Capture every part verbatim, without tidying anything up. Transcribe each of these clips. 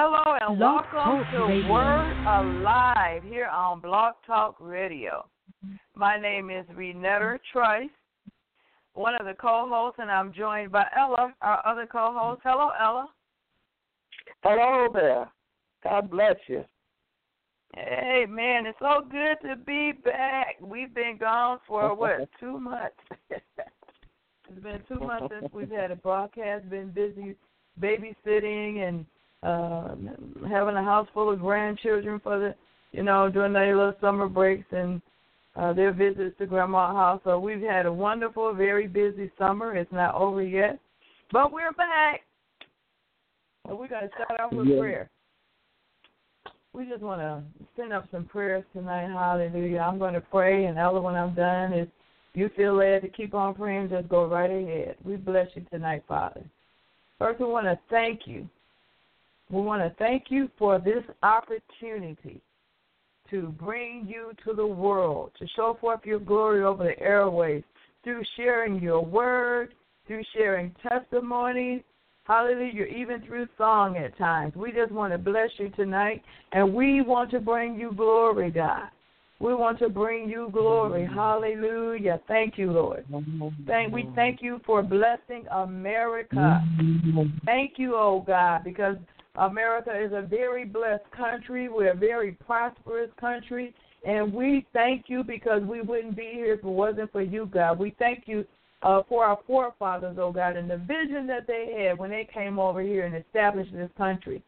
Hello and Blog welcome Talk to Radio. Word Alive here on Blog Talk Radio. My name is Renetta Trice, one of the co-hosts, and I'm joined by Ella, our other co-host. Hello, Ella. Hello there. God bless you. Hey, man, it's so good to be back. We've been gone for, what, two months? It's been two months since we've had a broadcast, been busy babysitting and Uh, having a house full of grandchildren for the, you know, during their little summer breaks and uh, their visits to Grandma's house. So we've had a wonderful, very busy summer. It's not over yet, but we're back. So we're going to start off with yeah. prayer. We just want to send up some prayers tonight. Hallelujah. I'm going to pray, and Ella, when I'm done, if you feel led to keep on praying, just go right ahead. We bless you tonight, Father. First, we want to thank you. We want to thank you for this opportunity to bring you to the world, to show forth your glory over the airwaves through sharing your word, through sharing testimonies, hallelujah, even through song at times. We just want to bless you tonight, and we want to bring you glory, God. We want to bring you glory. Hallelujah. Thank you, Lord. Thank, we thank you for blessing America. Thank you, oh God, because America is a very blessed country. We're a very prosperous country. And we thank you because we wouldn't be here if it wasn't for you, God. We thank you uh, for our forefathers, oh God, and the vision that they had when they came over here and established this country.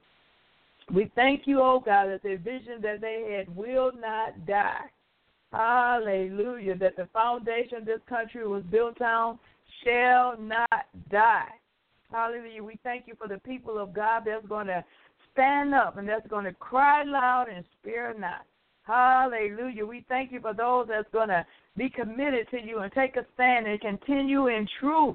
We thank you, oh God, that the vision that they had will not die. Hallelujah. That the foundation of this country was built on shall not die. Hallelujah. We thank you for the people of God that's going to stand up and that's going to cry loud and spare not. Hallelujah. We thank you for those that's going to be committed to you and take a stand and continue in truth.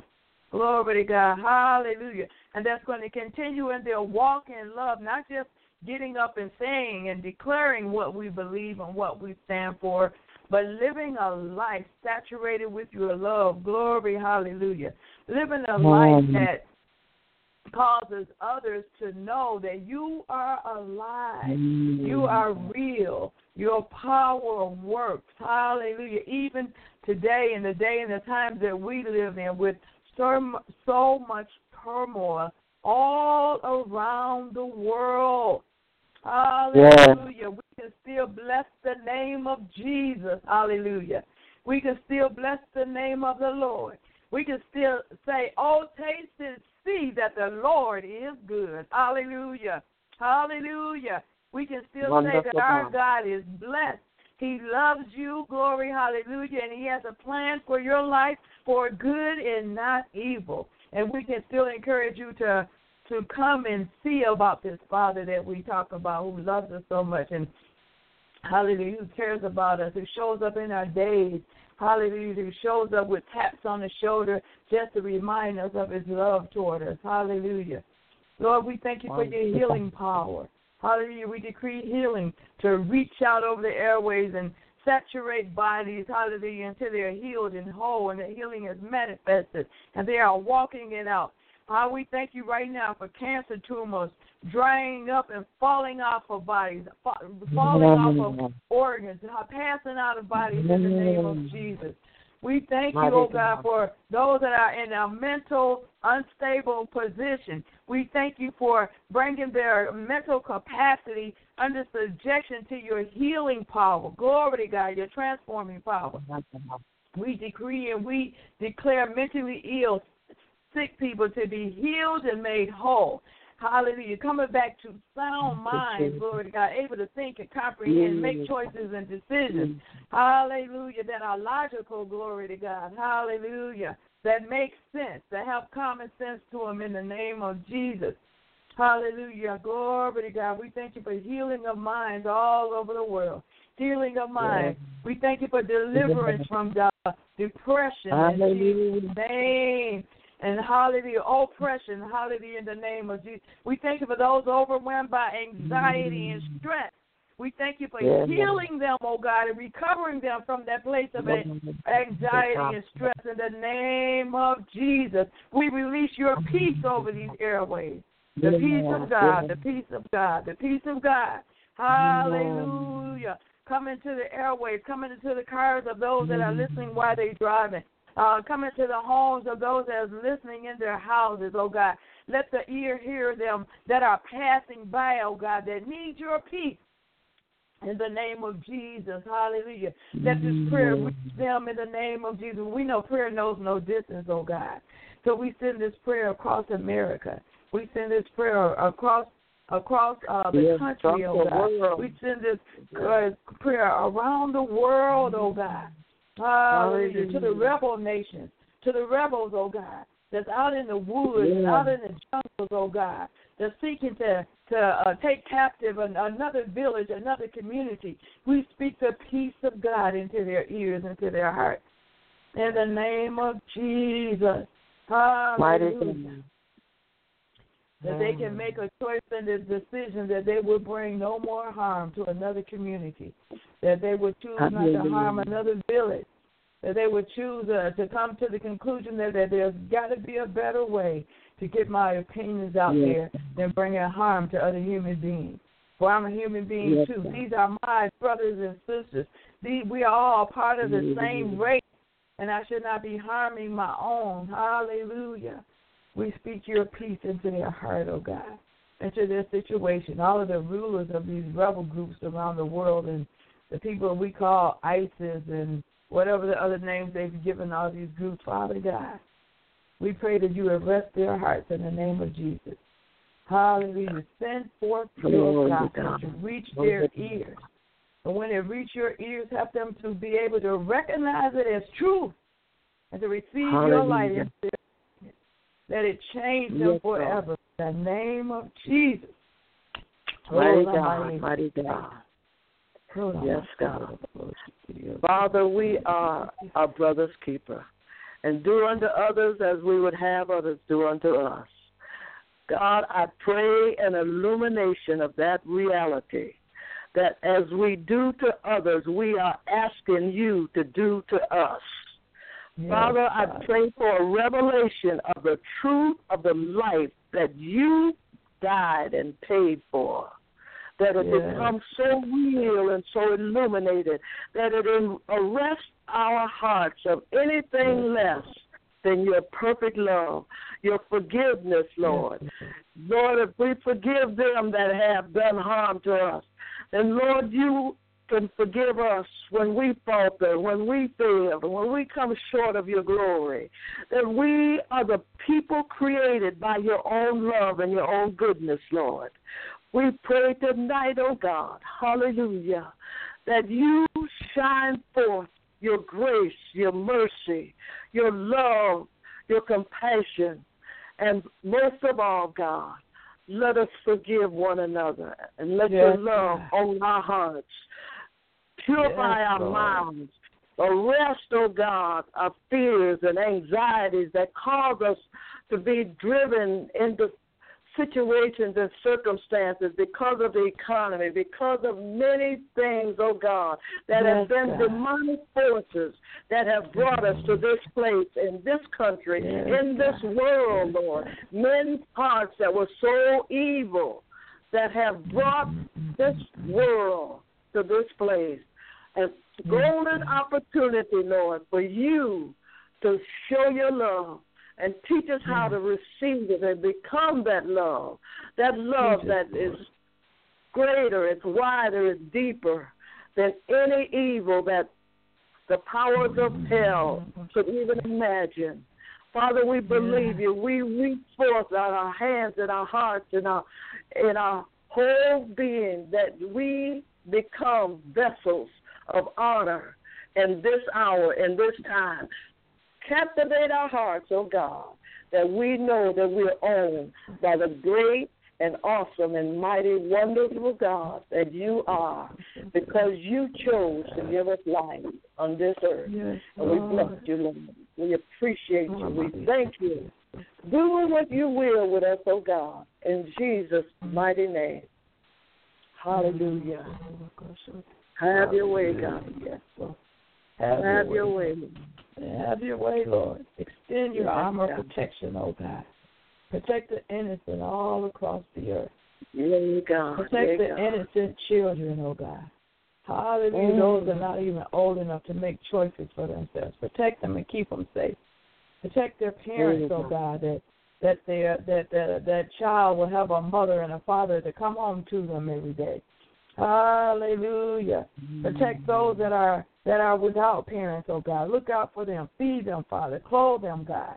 Glory to God. Hallelujah. And that's going to continue in their walk in love, not just getting up and saying and declaring what we believe and what we stand for, but living a life saturated with your love. Glory, hallelujah. Living a life that causes others to know that you are alive, you are real, your power works. Hallelujah. Even today, in the day and the times that we live in, with so, so much turmoil all around the world. Hallelujah. Yeah. We can still bless the name of Jesus. Hallelujah. We can still bless the name of the Lord. We can still say, oh, taste and see that the Lord is good. Hallelujah. Hallelujah. We can still Wonderful say that our God is blessed. He loves you. Glory. Hallelujah. And he has a plan for your life for good and not evil. And we can still encourage you to to come and see about this Father that we talk about, who loves us so much, and hallelujah, who cares about us, who shows up in our days, hallelujah, who shows up with taps on the shoulder just to remind us of his love toward us, hallelujah. Lord, we thank you for your healing power, hallelujah. We decree healing to reach out over the airways and saturate bodies, hallelujah, until they are healed and whole and the healing is manifested and they are walking it out. How we thank you right now for cancer tumors drying up and falling off of bodies, falling off of organs, passing out of bodies in the name of Jesus. We thank you, oh God, for those that are in a mental unstable position. We thank you for bringing their mental capacity under subjection to your healing power. Glory to God, your transforming power. We decree and we declare mentally ill, sick people to be healed and made whole. Hallelujah. Coming back to sound mind, glory to God, able to think and comprehend, make choices and decisions. Hallelujah. That are logical, glory to God. Hallelujah. That make sense, that have common sense to them in the name of Jesus. Hallelujah. Glory to God. We thank you for healing of minds all over the world. Healing of minds. We thank you for deliverance from God, depression. Hallelujah. In Jesus' name. And hallelujah, oppression, hallelujah, in the name of Jesus. We thank you for those overwhelmed by anxiety and stress. We thank you for yeah, healing them, oh God, and recovering them from that place of anxiety and stress in the name of Jesus. We release your peace over these airways. The peace of God, the peace of God, the peace of God. Hallelujah. Come into the airways, come into the cars of those that are listening while they're driving. Uh, come into the homes of those that are listening in their houses, oh God. Let the ear hear them that are passing by, oh God, that need your peace. In the name of Jesus, hallelujah. Let this prayer reach them in the name of Jesus. We know prayer knows no distance, oh God. So we send this prayer across America. We send this prayer across across uh, the yes, country, oh God. We send this uh, prayer around the world, oh God. Hallelujah. Hallelujah. To the rebel nations, to the rebels, oh God, that's out in the woods, yeah. out in the jungles, oh God. They're seeking to, to uh, take captive an, another village, another community. We speak the peace of God into their ears, into their hearts. In the name of Jesus. Hallelujah. That they can make a choice in this decision that they will bring no more harm to another community. That they will choose not to harm another village. That they would choose uh, to come to the conclusion that, that there's got to be a better way to get my opinions out yes. there than bringing harm to other human beings. For I'm a human being, yes. too. These are my brothers and sisters. These, we are all part of the yes. same race, and I should not be harming my own. Hallelujah. We speak your peace into their heart, oh God, into their situation. All of the rulers of these rebel groups around the world and the people we call ISIS and whatever the other names they've given all these groups, Father God, we pray that you arrest their hearts in the name of Jesus. Hallelujah. Send forth your gospel to reach their ears. And when it reach your ears, help them to be able to recognize it as truth and to receive Hallelujah. Your light as their Let it change them yes, forever. God. In the name of Jesus. Mighty God, mighty God. Yes, God. Father, we are our brother's keeper. And do unto others as we would have others do unto us. God, I pray an illumination of that reality, that as we do to others, we are asking you to do to us. Yes, Father, God. I pray for a revelation of the truth of the life that you died and paid for. That it yes. becomes so real and so illuminated that it arrests our hearts of anything yes. less than your perfect love, your forgiveness, Lord. Yes. Lord, if we forgive them that have done harm to us, then, Lord, you can forgive us when we falter, when we fail, when we come short of your glory, that we are the people created by your own love and your own goodness, Lord. We pray tonight, oh God, hallelujah, that you shine forth your grace, your mercy, your love, your compassion, and most of all, God, let us forgive one another and let yes. your love own our hearts, purify yes, our Lord. Minds, arrest, oh God, our fears and anxieties that cause us to be driven into situations and circumstances because of the economy, because of many things, oh God, that yes, have been God. Demonic forces that have brought us to this place, in this country, yes, in this God. World, yes, Lord. God. Many parts that were so evil that have brought this world to this place. A golden opportunity, Lord, for you to show your love and teach us how to receive it and become that love, that love that is greater, it's wider, it's deeper than any evil that the powers of hell could even imagine. Father, we believe you. We reach forth out our hands and our hearts and our, and our whole being that we become vessels of honor in this hour, in this time. Captivate our hearts, oh God, that we know that we are owned by the great and awesome and mighty, wonderful God that you are, because you chose to give us life on this earth. Yes, and we bless you, Lord. We appreciate you. We thank you. Do what you will with us, oh God, in Jesus' mighty name. Hallelujah. Have your way, God. Yes, Lord. Have, Have your way. way. Have your way, Lord. Extend your yes, arm of protection, oh God. Protect the innocent all across the earth. There you go. Protect the innocent children, oh God. Hallelujah. Mm. Those are not even old enough to make choices for themselves. Protect them and keep them safe. Protect their parents, oh God, that that their that that that child will have a mother and a father to come home to them every day. Hallelujah. Mm. Protect those that are that are without parents, oh God. Look out for them. Feed them, Father. Clothe them, God.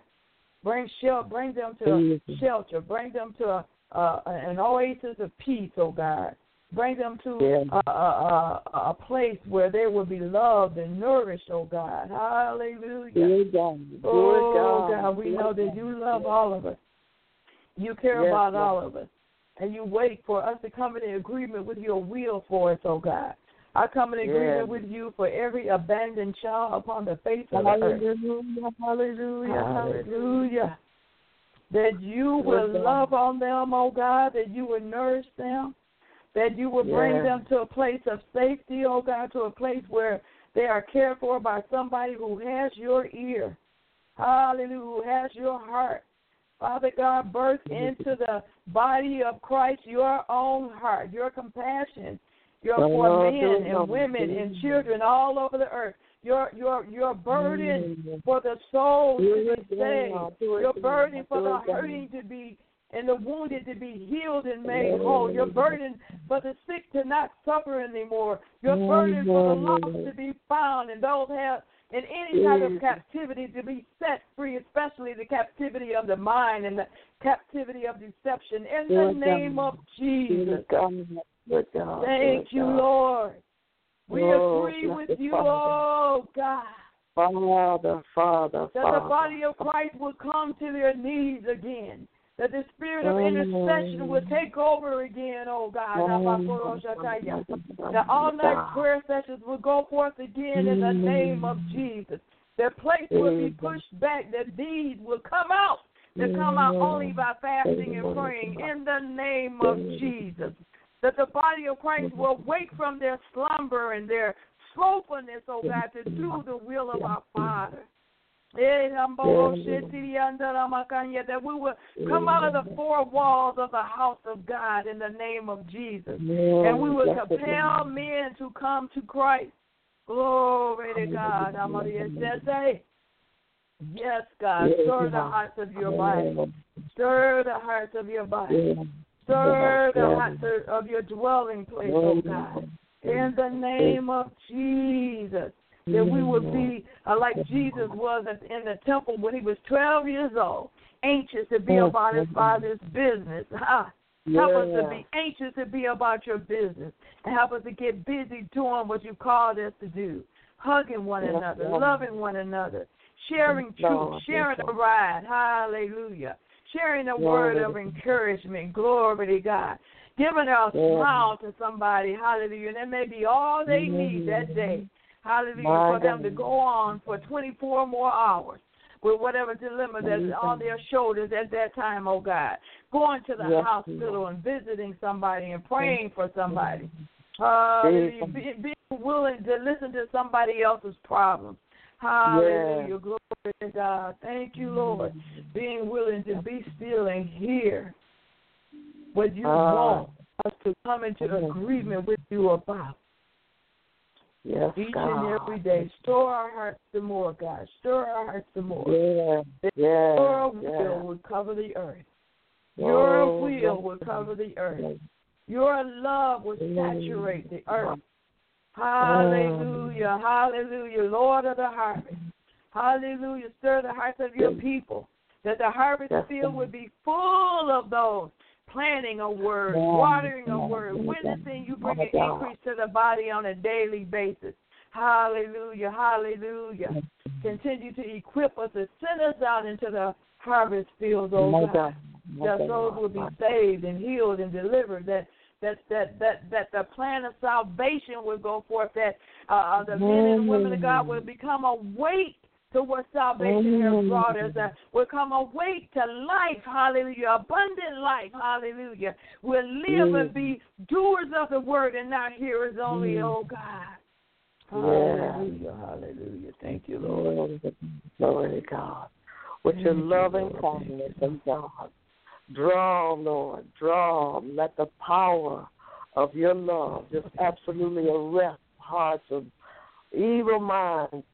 Bring shelter. Bring them to a shelter. Bring them to a, uh, an oasis of peace, oh God. Bring them to yeah. a, a, a, a place where they will be loved and nourished, oh God. Hallelujah. Good God. Good oh, God, God. we Good know God. that you love yeah. all of us. You care yes, about God. all of us. And you wait for us to come in agreement with your will for us, oh God. I come in agreement yeah. with you for every abandoned child upon the face of the earth. Hallelujah, hallelujah, hallelujah. That you will Good love God. on them, oh God, that you will nourish them. That you will bring yeah. them to a place of safety, oh God, to a place where they are cared for by somebody who has your ear. Hallelujah, who has your heart. Father God, birth into the body of Christ your own heart, your compassion, your for men and women and children all over the earth. Your your your burden for the soul to be saved. Your burden for the hurting to be and the wounded to be healed and made whole. Your burden for the sick to not suffer anymore. Your burden for the lost to be found and those have in any type of captivity to be set free, especially the captivity of the mind and the captivity of deception. In the name of Jesus. Thank you, Lord. We agree with you, oh God. Father, Father, Father. That the body of Christ will come to their knees again. That the spirit of intercession will take over again, oh God. That all night prayer sessions will go forth again in the name of Jesus. Their place will be pushed back. Their deeds will come out. They come out only by fasting and praying in the name of Jesus. That the body of Christ will wake from their slumber and their slothfulness, oh God, to do the will of our Father. That we will come out of the four walls of the house of God in the name of Jesus. And we will compel men to come to Christ. Glory to God. Yes, God. Stir the hearts of your body. Stir the hearts of your body. Stir the hearts of your dwelling place, oh God. In the name of Jesus. That we would be uh, like Jesus was in the temple when he was twelve years old, anxious to be about his Father's business. Ah, help yeah. us to be anxious to be about your business and help us to get busy doing what you called us to do, hugging one another, loving one another, sharing truth, sharing a ride, hallelujah, sharing a word of encouragement, glory to God, giving a smile to somebody, hallelujah, and that may be all they need that day. Hallelujah, for them to go on for twenty-four more hours with whatever dilemma that's on their shoulders at that time, oh God. Going to the hospital and visiting somebody and praying for somebody. Hallelujah, being willing to listen to somebody else's problems. Hallelujah, glory to God. Thank you, Lord. Being willing to be still and hear what you want us to come into agreement with you about. Yes, Each God. and every day, store our hearts some more, God. Stir our hearts some more. Yeah, that yeah, your will yeah. will cover the earth. Your Whoa, will will cover the earth. Your love will saturate the earth. Hallelujah, hallelujah, Lord of the harvest. Hallelujah, stir the hearts of your people, that the harvest field would be full of those planting a word, watering a word, witnessing you bring an increase to the body on a daily basis. Hallelujah, hallelujah. Continue to equip us and send us out into the harvest fields, oh God, that souls will be saved and healed and delivered, that that that that, that the plan of salvation will go forth, that uh, the men and women of God will become awake to what salvation has brought us, uh, will come awake to life, hallelujah, abundant life, hallelujah. We'll live and be doers of the word and not hearers only, oh God. Hallelujah, hallelujah. Thank you, Lord. Glory to God. With your loving kindness, oh God. Draw, Lord, draw. Let the power of your love just absolutely arrest hearts of evil minds,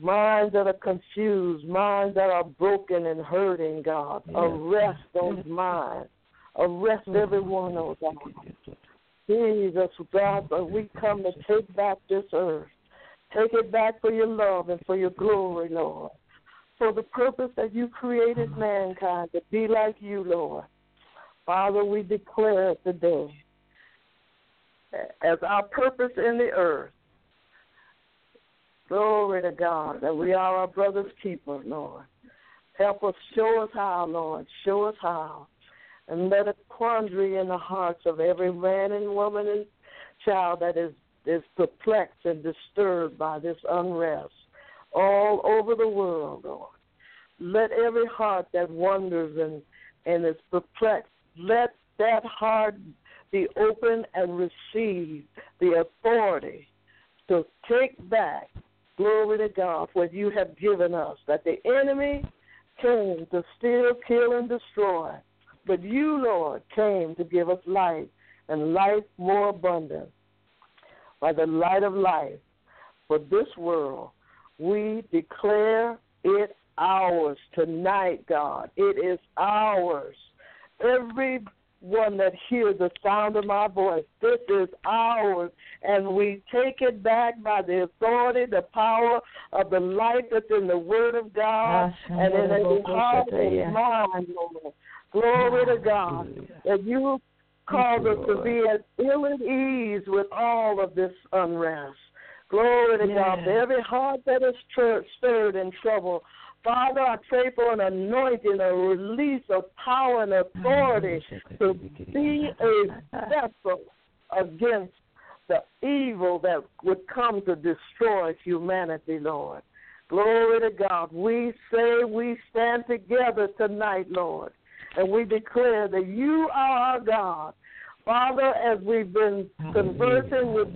minds that are confused, minds that are broken and hurting, God. Yes. Arrest those minds. Arrest everyone, oh God. Jesus, God, we come to take back this earth. Take it back for your love and for your glory, Lord. For the purpose that you created mankind to be like you, Lord. Father, we declare today as our purpose in the earth. Glory to God, that we are our brother's keeper, Lord. Help us, show us how, Lord, show us how. And let a quandary in the hearts of every man and woman and child that is, is perplexed and disturbed by this unrest all over the world, Lord. Let every heart that wonders and, and is perplexed, let that heart be open and receive the authority to take back, glory to God, what you have given us, that the enemy came to steal, kill, and destroy. But you, Lord, came to give us life, and life more abundant, by the light of life. For this world, we declare it ours tonight, God. It is ours. Everyone that hears the sound of my voice, this is ours, and we take it back by the authority, the power of the light that's in the Word of God, and in every heart and mind, Lord. Glory to God, that you called us to be at ill at ease with all of this unrest. Glory to yeah. God, every heart that is tr- stirred in trouble. Father, I pray for an anointing, a release of power and authority to be a vessel against the evil that would come to destroy humanity, Lord. Glory to God. We say we stand together tonight, Lord. And we declare that you are our God. Father, as we've been conversing with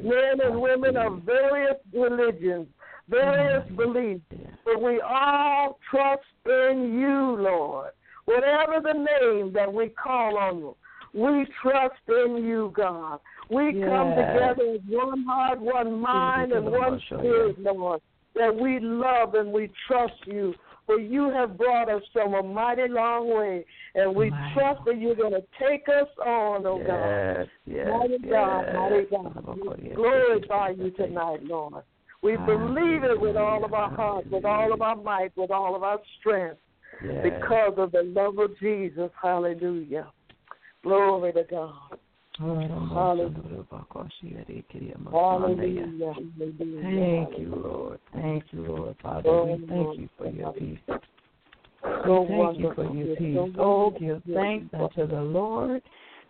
men and women of various religions, various beliefs, but we all trust in you, Lord. Whatever the name that we call on you, we trust in you, God. We yes. come together with one heart, one mind, and one spirit, Lord, that we love and we trust you. For you have brought us from a mighty long way, and we My trust God. That you're going to take us on, oh yes, God. Yes, mighty yes. God, mighty God, we yes, glorify yes, you tonight, Lord. We I believe it with all of our hearts, with all of our might, with all of our strength, yes. because of the love of Jesus. Hallelujah. Glory to God. Hallelujah. Hallelujah. Thank you, Lord. Thank you, Lord. Father, we thank you for your peace. So thank you for your peace. Oh, give thanks unto the Lord,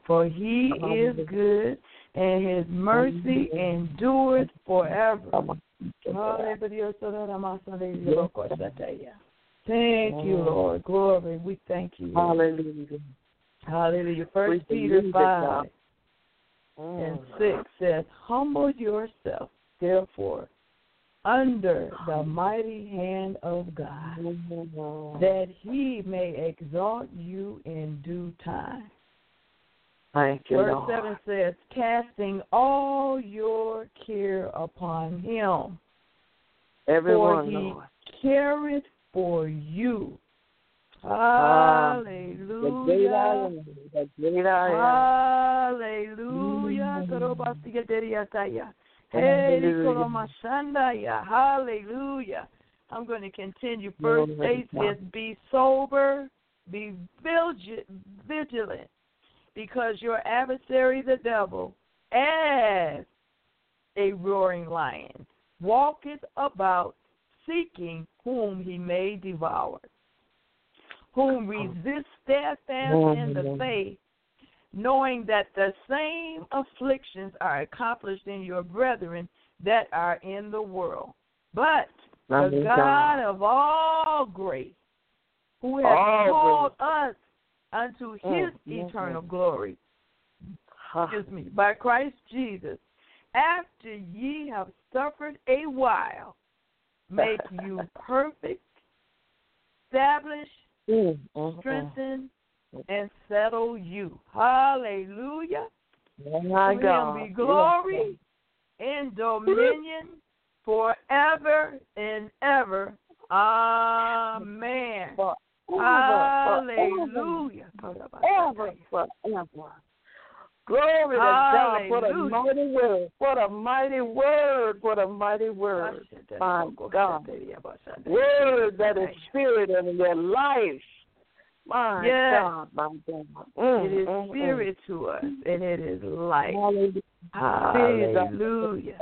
for he is good, and his mercy endureth forever. Thank you, Lord. Glory. We thank you. Hallelujah. Hallelujah. First Peter five. And six says, humble yourself, therefore, under the mighty hand of God, that he may exalt you in due time. Thank you, Verse Lord. seven says, casting all your care upon him, Everyone, for he Lord. careth for you. Hallelujah. Hallelujah. Hallelujah. I'm going to continue. Verse eight says, be sober, be vigilant, because your adversary, the devil, as a roaring lion, walketh about seeking whom he may devour. Whom resist steadfast in the faith, knowing that the same afflictions are accomplished in your brethren that are in the world. But the God of all grace, who has called us unto his eternal glory, excuse me, by Christ Jesus, after ye have suffered a while, make you perfect, establish, strengthen, and settle you. Hallelujah. Oh my God. To him be glory and dominion forever and ever. Amen. Forever, hallelujah. Forever, forever. Glory hallelujah. To God. What a mighty word. What a mighty word. What a mighty word. My God. Word that is spirit in your life. My yes. God, my God. Mm, it is mm, spirit mm. to us, and it is life. Hallelujah. Hallelujah.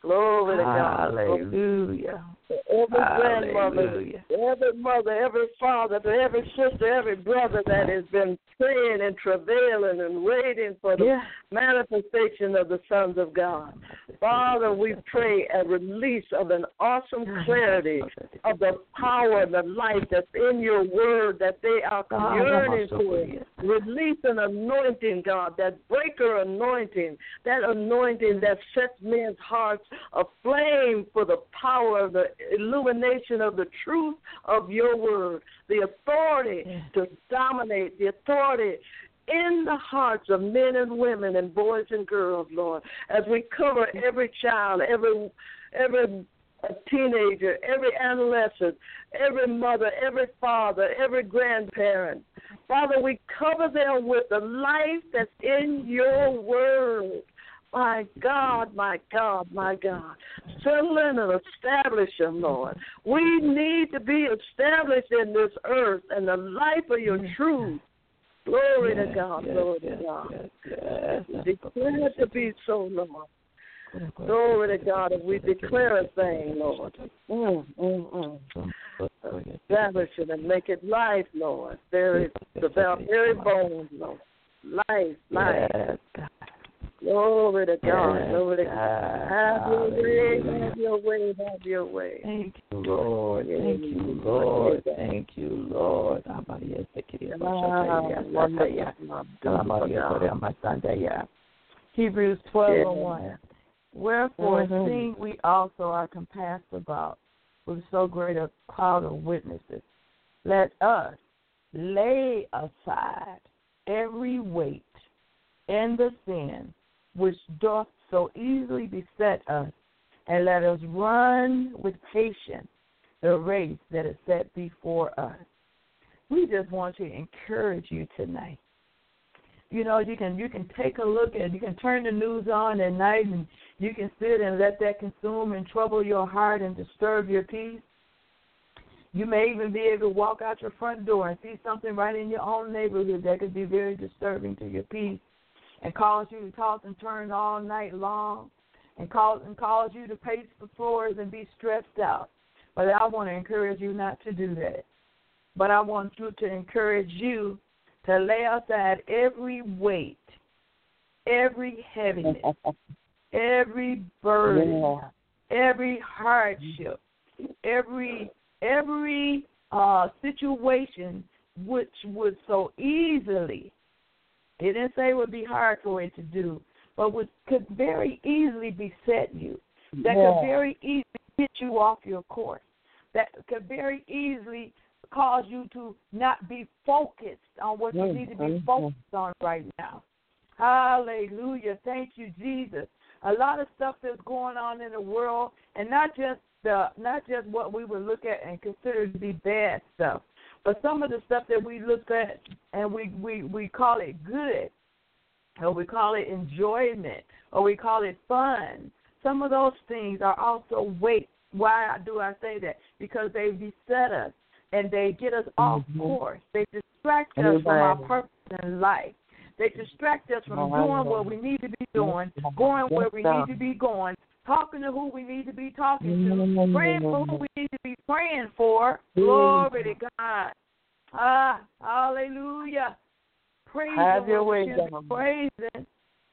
Glory to God. Hallelujah. To every hallelujah. Grandmother, every mother, every father, to every sister, every brother that has been praying and travailing and waiting for the yeah. manifestation of the sons of God. Father, we pray a release of an awesome clarity of the power and the light that's in your word that they are yearning for. Release an anointing, God, that breaker anointing, that anointing that sets men's hearts aflame for the power of the illumination of the truth of your word, the authority yeah. to dominate, the authority in the hearts of men and women and boys and girls, Lord, as we cover every child, every every teenager, every adolescent, every mother, every father, every grandparent. Father, we cover them with the life that's in your word. My God, my God, my God. Settle in and establish them, Lord. We need to be established in this earth and the life of your truth. Glory yes, to God, yes, glory yes, to God. Yes, yes. Declare it to be so, Lord. Glory to God, and we declare a thing, Lord. Mm, mm, mm. Establish it and make it life, Lord. There is the very bones, Lord. Life, life. Yes. Glory to God. Yes, glory to God. Have your way, have your way, have your way. Thank you, Lord. Thank you, Lord. Thank you, Lord. Hebrews twelve and one. Wherefore, mm-hmm. seeing we also are compassed about with so great a cloud of witnesses, let us lay aside every weight and the sin which doth so easily beset us, and let us run with patience the race that is set before us. We just want to encourage you tonight. You know, you can you can take a look at, you can turn the news on at night, and you can sit and let that consume and trouble your heart and disturb your peace. You may even be able to walk out your front door and see something right in your own neighborhood that could be very disturbing to your peace, and cause you to toss and turn all night long, and cause and cause you to pace the floors and be stressed out. But I want to encourage you not to do that. But I want you to encourage you to lay aside every weight, every heaviness, every burden, yeah. every hardship, every every uh, situation which would so easily. It didn't say it would be hard for it to do, but would could very easily beset you. That yeah. could very easily get you off your course. That could very easily cause you to not be focused on what yeah. you need to be focused on right now. Hallelujah. Thank you, Jesus. A lot of stuff that's going on in the world, and not just the not just what we would look at and consider to be bad stuff. But some of the stuff that we look at and we, we, we call it good, or we call it enjoyment, or we call it fun, some of those things are also weight. Why do I say that? Because they beset us and they get us off mm-hmm. course. They distract us from our purpose in life. They distract us from doing what we need to be doing, going where we need to be going, talking to who we need to be talking to, praying for who we need to be praying for. Glory to God. Ah, hallelujah. Praising Have your way, God. Praising.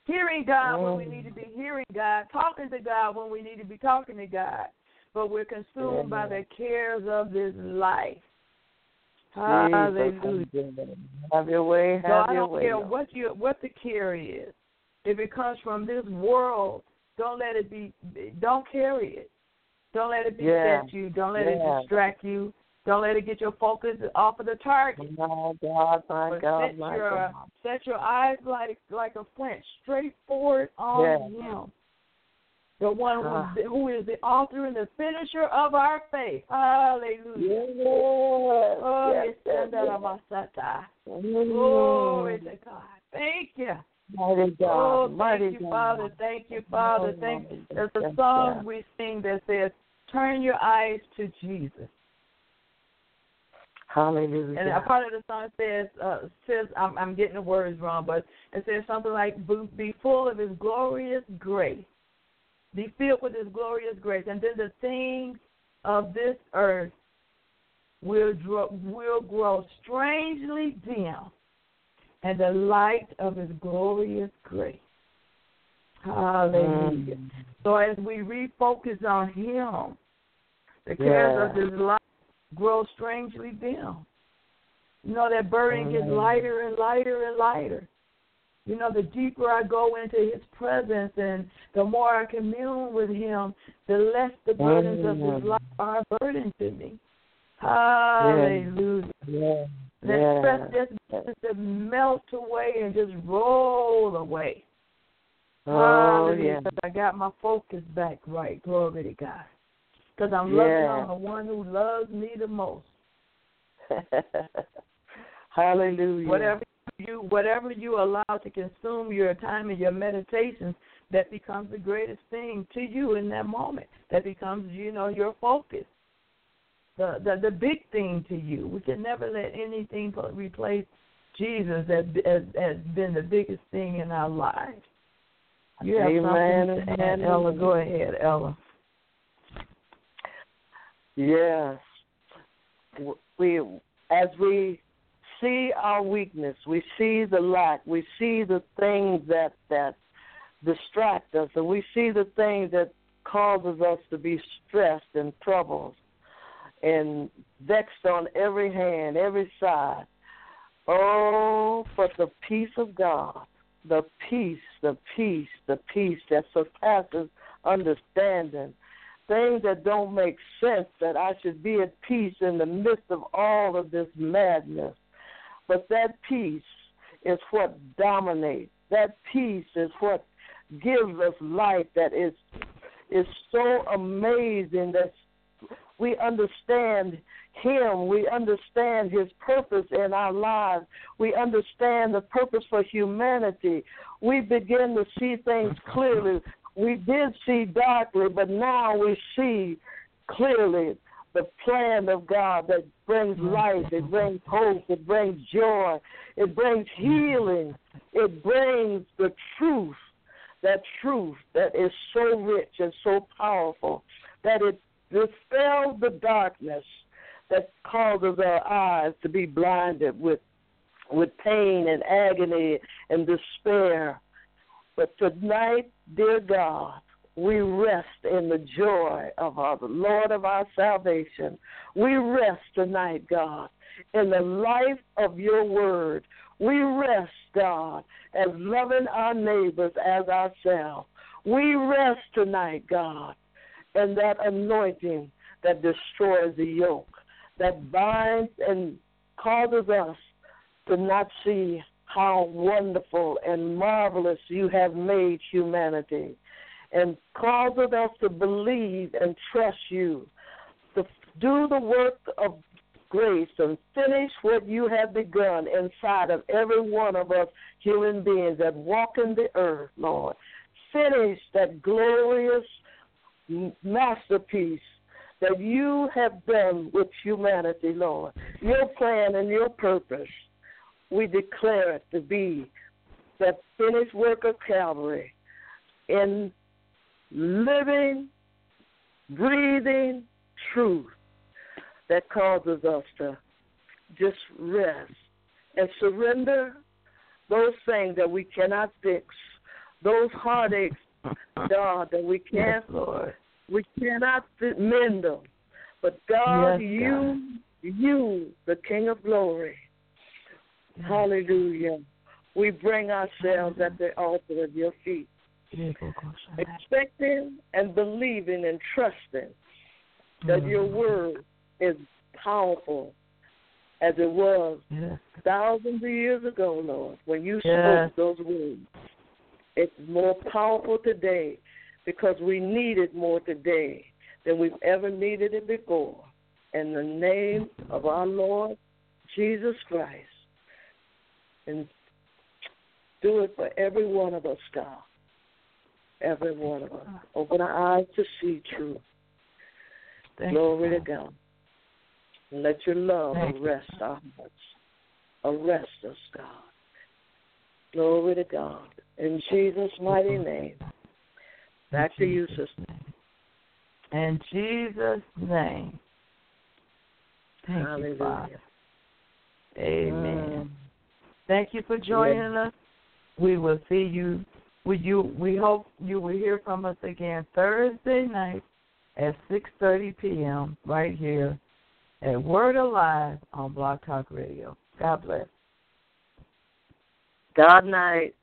Hearing God when we need to be hearing God. Talking to God when we need to be talking to God. But we're consumed by the cares of this life. Hallelujah. Have your way. Have your way. So I don't care what, you, what the care is. If it comes from this world, Don't let it be, don't carry it. Don't let it beset yeah. you. Don't let yeah. it distract you. Don't let it get your focus off of the target. My God, my but God, set my your, God. Set your eyes like like a flint, straight forward on yes. Him. The one ah. who is the author and the finisher of our faith. Hallelujah. Yes. Oh, yes. Yes. Yes. Glory to God. Thank you. Mighty God. Oh, thank Mighty you, God. Father. Thank you, Father. Thank you. There's a song we sing that says, "Turn your eyes to Jesus." Hallelujah. And a part of the song says, uh, says I'm, I'm getting the words wrong, but it says something like, "Be full of His glorious grace. Be filled with His glorious grace, and then the things of this earth will dro- will grow strangely dim, and the light of His glorious grace." Hallelujah. Mm. So as we refocus on Him, the cares yeah. of this life grow strangely dim. You know, that burden mm. gets lighter and lighter and lighter. You know, the deeper I go into His presence and the more I commune with Him, the less the burdens mm-hmm. of His life are a burden to me. Hallelujah. Yeah. Let's yeah. press this business to melt away and just roll away. Oh, Hallelujah. Because yeah. I got my focus back right. Glory to God. Because I'm yeah. looking on the one who loves me the most. Hallelujah. Whatever. You, whatever you allow to consume your time and your meditations, that becomes the greatest thing to you in that moment. That becomes, you know, your focus, the the, the big thing to you. We can never let anything replace Jesus as, as, as been the biggest thing in our lives. You have Amen. something to add, Ella? Go ahead, Ella. Yes. We, as we see our weakness, we see the lack, we see the things that, that distract us, and we see the things that causes us to be stressed and troubled and vexed on every hand, every side. Oh, but the peace of God, the peace, the peace, the peace that surpasses understanding, things that don't make sense, that I should be at peace in the midst of all of this madness. But that peace is what dominates. That peace is what gives us life that is is so amazing that we understand Him. We understand His purpose in our lives. We understand the purpose for humanity. We begin to see things clearly. We did see darkly, but now we see clearly the plan of God that brings life, it brings hope, it brings joy, it brings healing, it brings the truth, that truth that is so rich and so powerful that it dispels the darkness that causes our eyes to be blinded with, with pain and agony and despair. But tonight, dear God, we rest in the joy of our Lord of our salvation. We rest tonight, God, in the life of your word. We rest, God, as loving our neighbors as ourselves. We rest tonight, God, in that anointing that destroys the yoke, that binds and causes us to not see how wonderful and marvelous you have made humanity, and causes us to believe and trust you, to do the work of grace and finish what you have begun inside of every one of us human beings that walk in the earth, Lord. Finish that glorious masterpiece that you have done with humanity, Lord. Your plan and your purpose, we declare it to be that finished work of Calvary in living, breathing truth that causes us to just rest and surrender those things that we cannot fix, those heartaches, God, that we can't, yes, Lord, we cannot mend them. But God, yes, you, God. you, the King of Glory, hallelujah, we bring ourselves at the altar of your feet, expecting and believing and trusting that your word is powerful as it was yes. thousands of years ago, Lord, when you yes. spoke those words. It's more powerful today because we need it more today than we've ever needed it before. In the name of our Lord Jesus Christ. And do it for every one of us, God. Every one of us. Open our eyes to see truth. Thank Glory you, God. to God. And let your love Thank arrest you. our hearts. Arrest us, God. Glory to God. In Jesus' mighty name. Back In to you, Jesus sister. Name. In Jesus' name. Thank Hallelujah. you, Father. Amen. Um, Thank you for joining yeah. us. We will see you. We, you. we hope you will hear from us again Thursday night at six thirty p.m. right here at Word Alive on Blog Talk Radio. God bless. God night.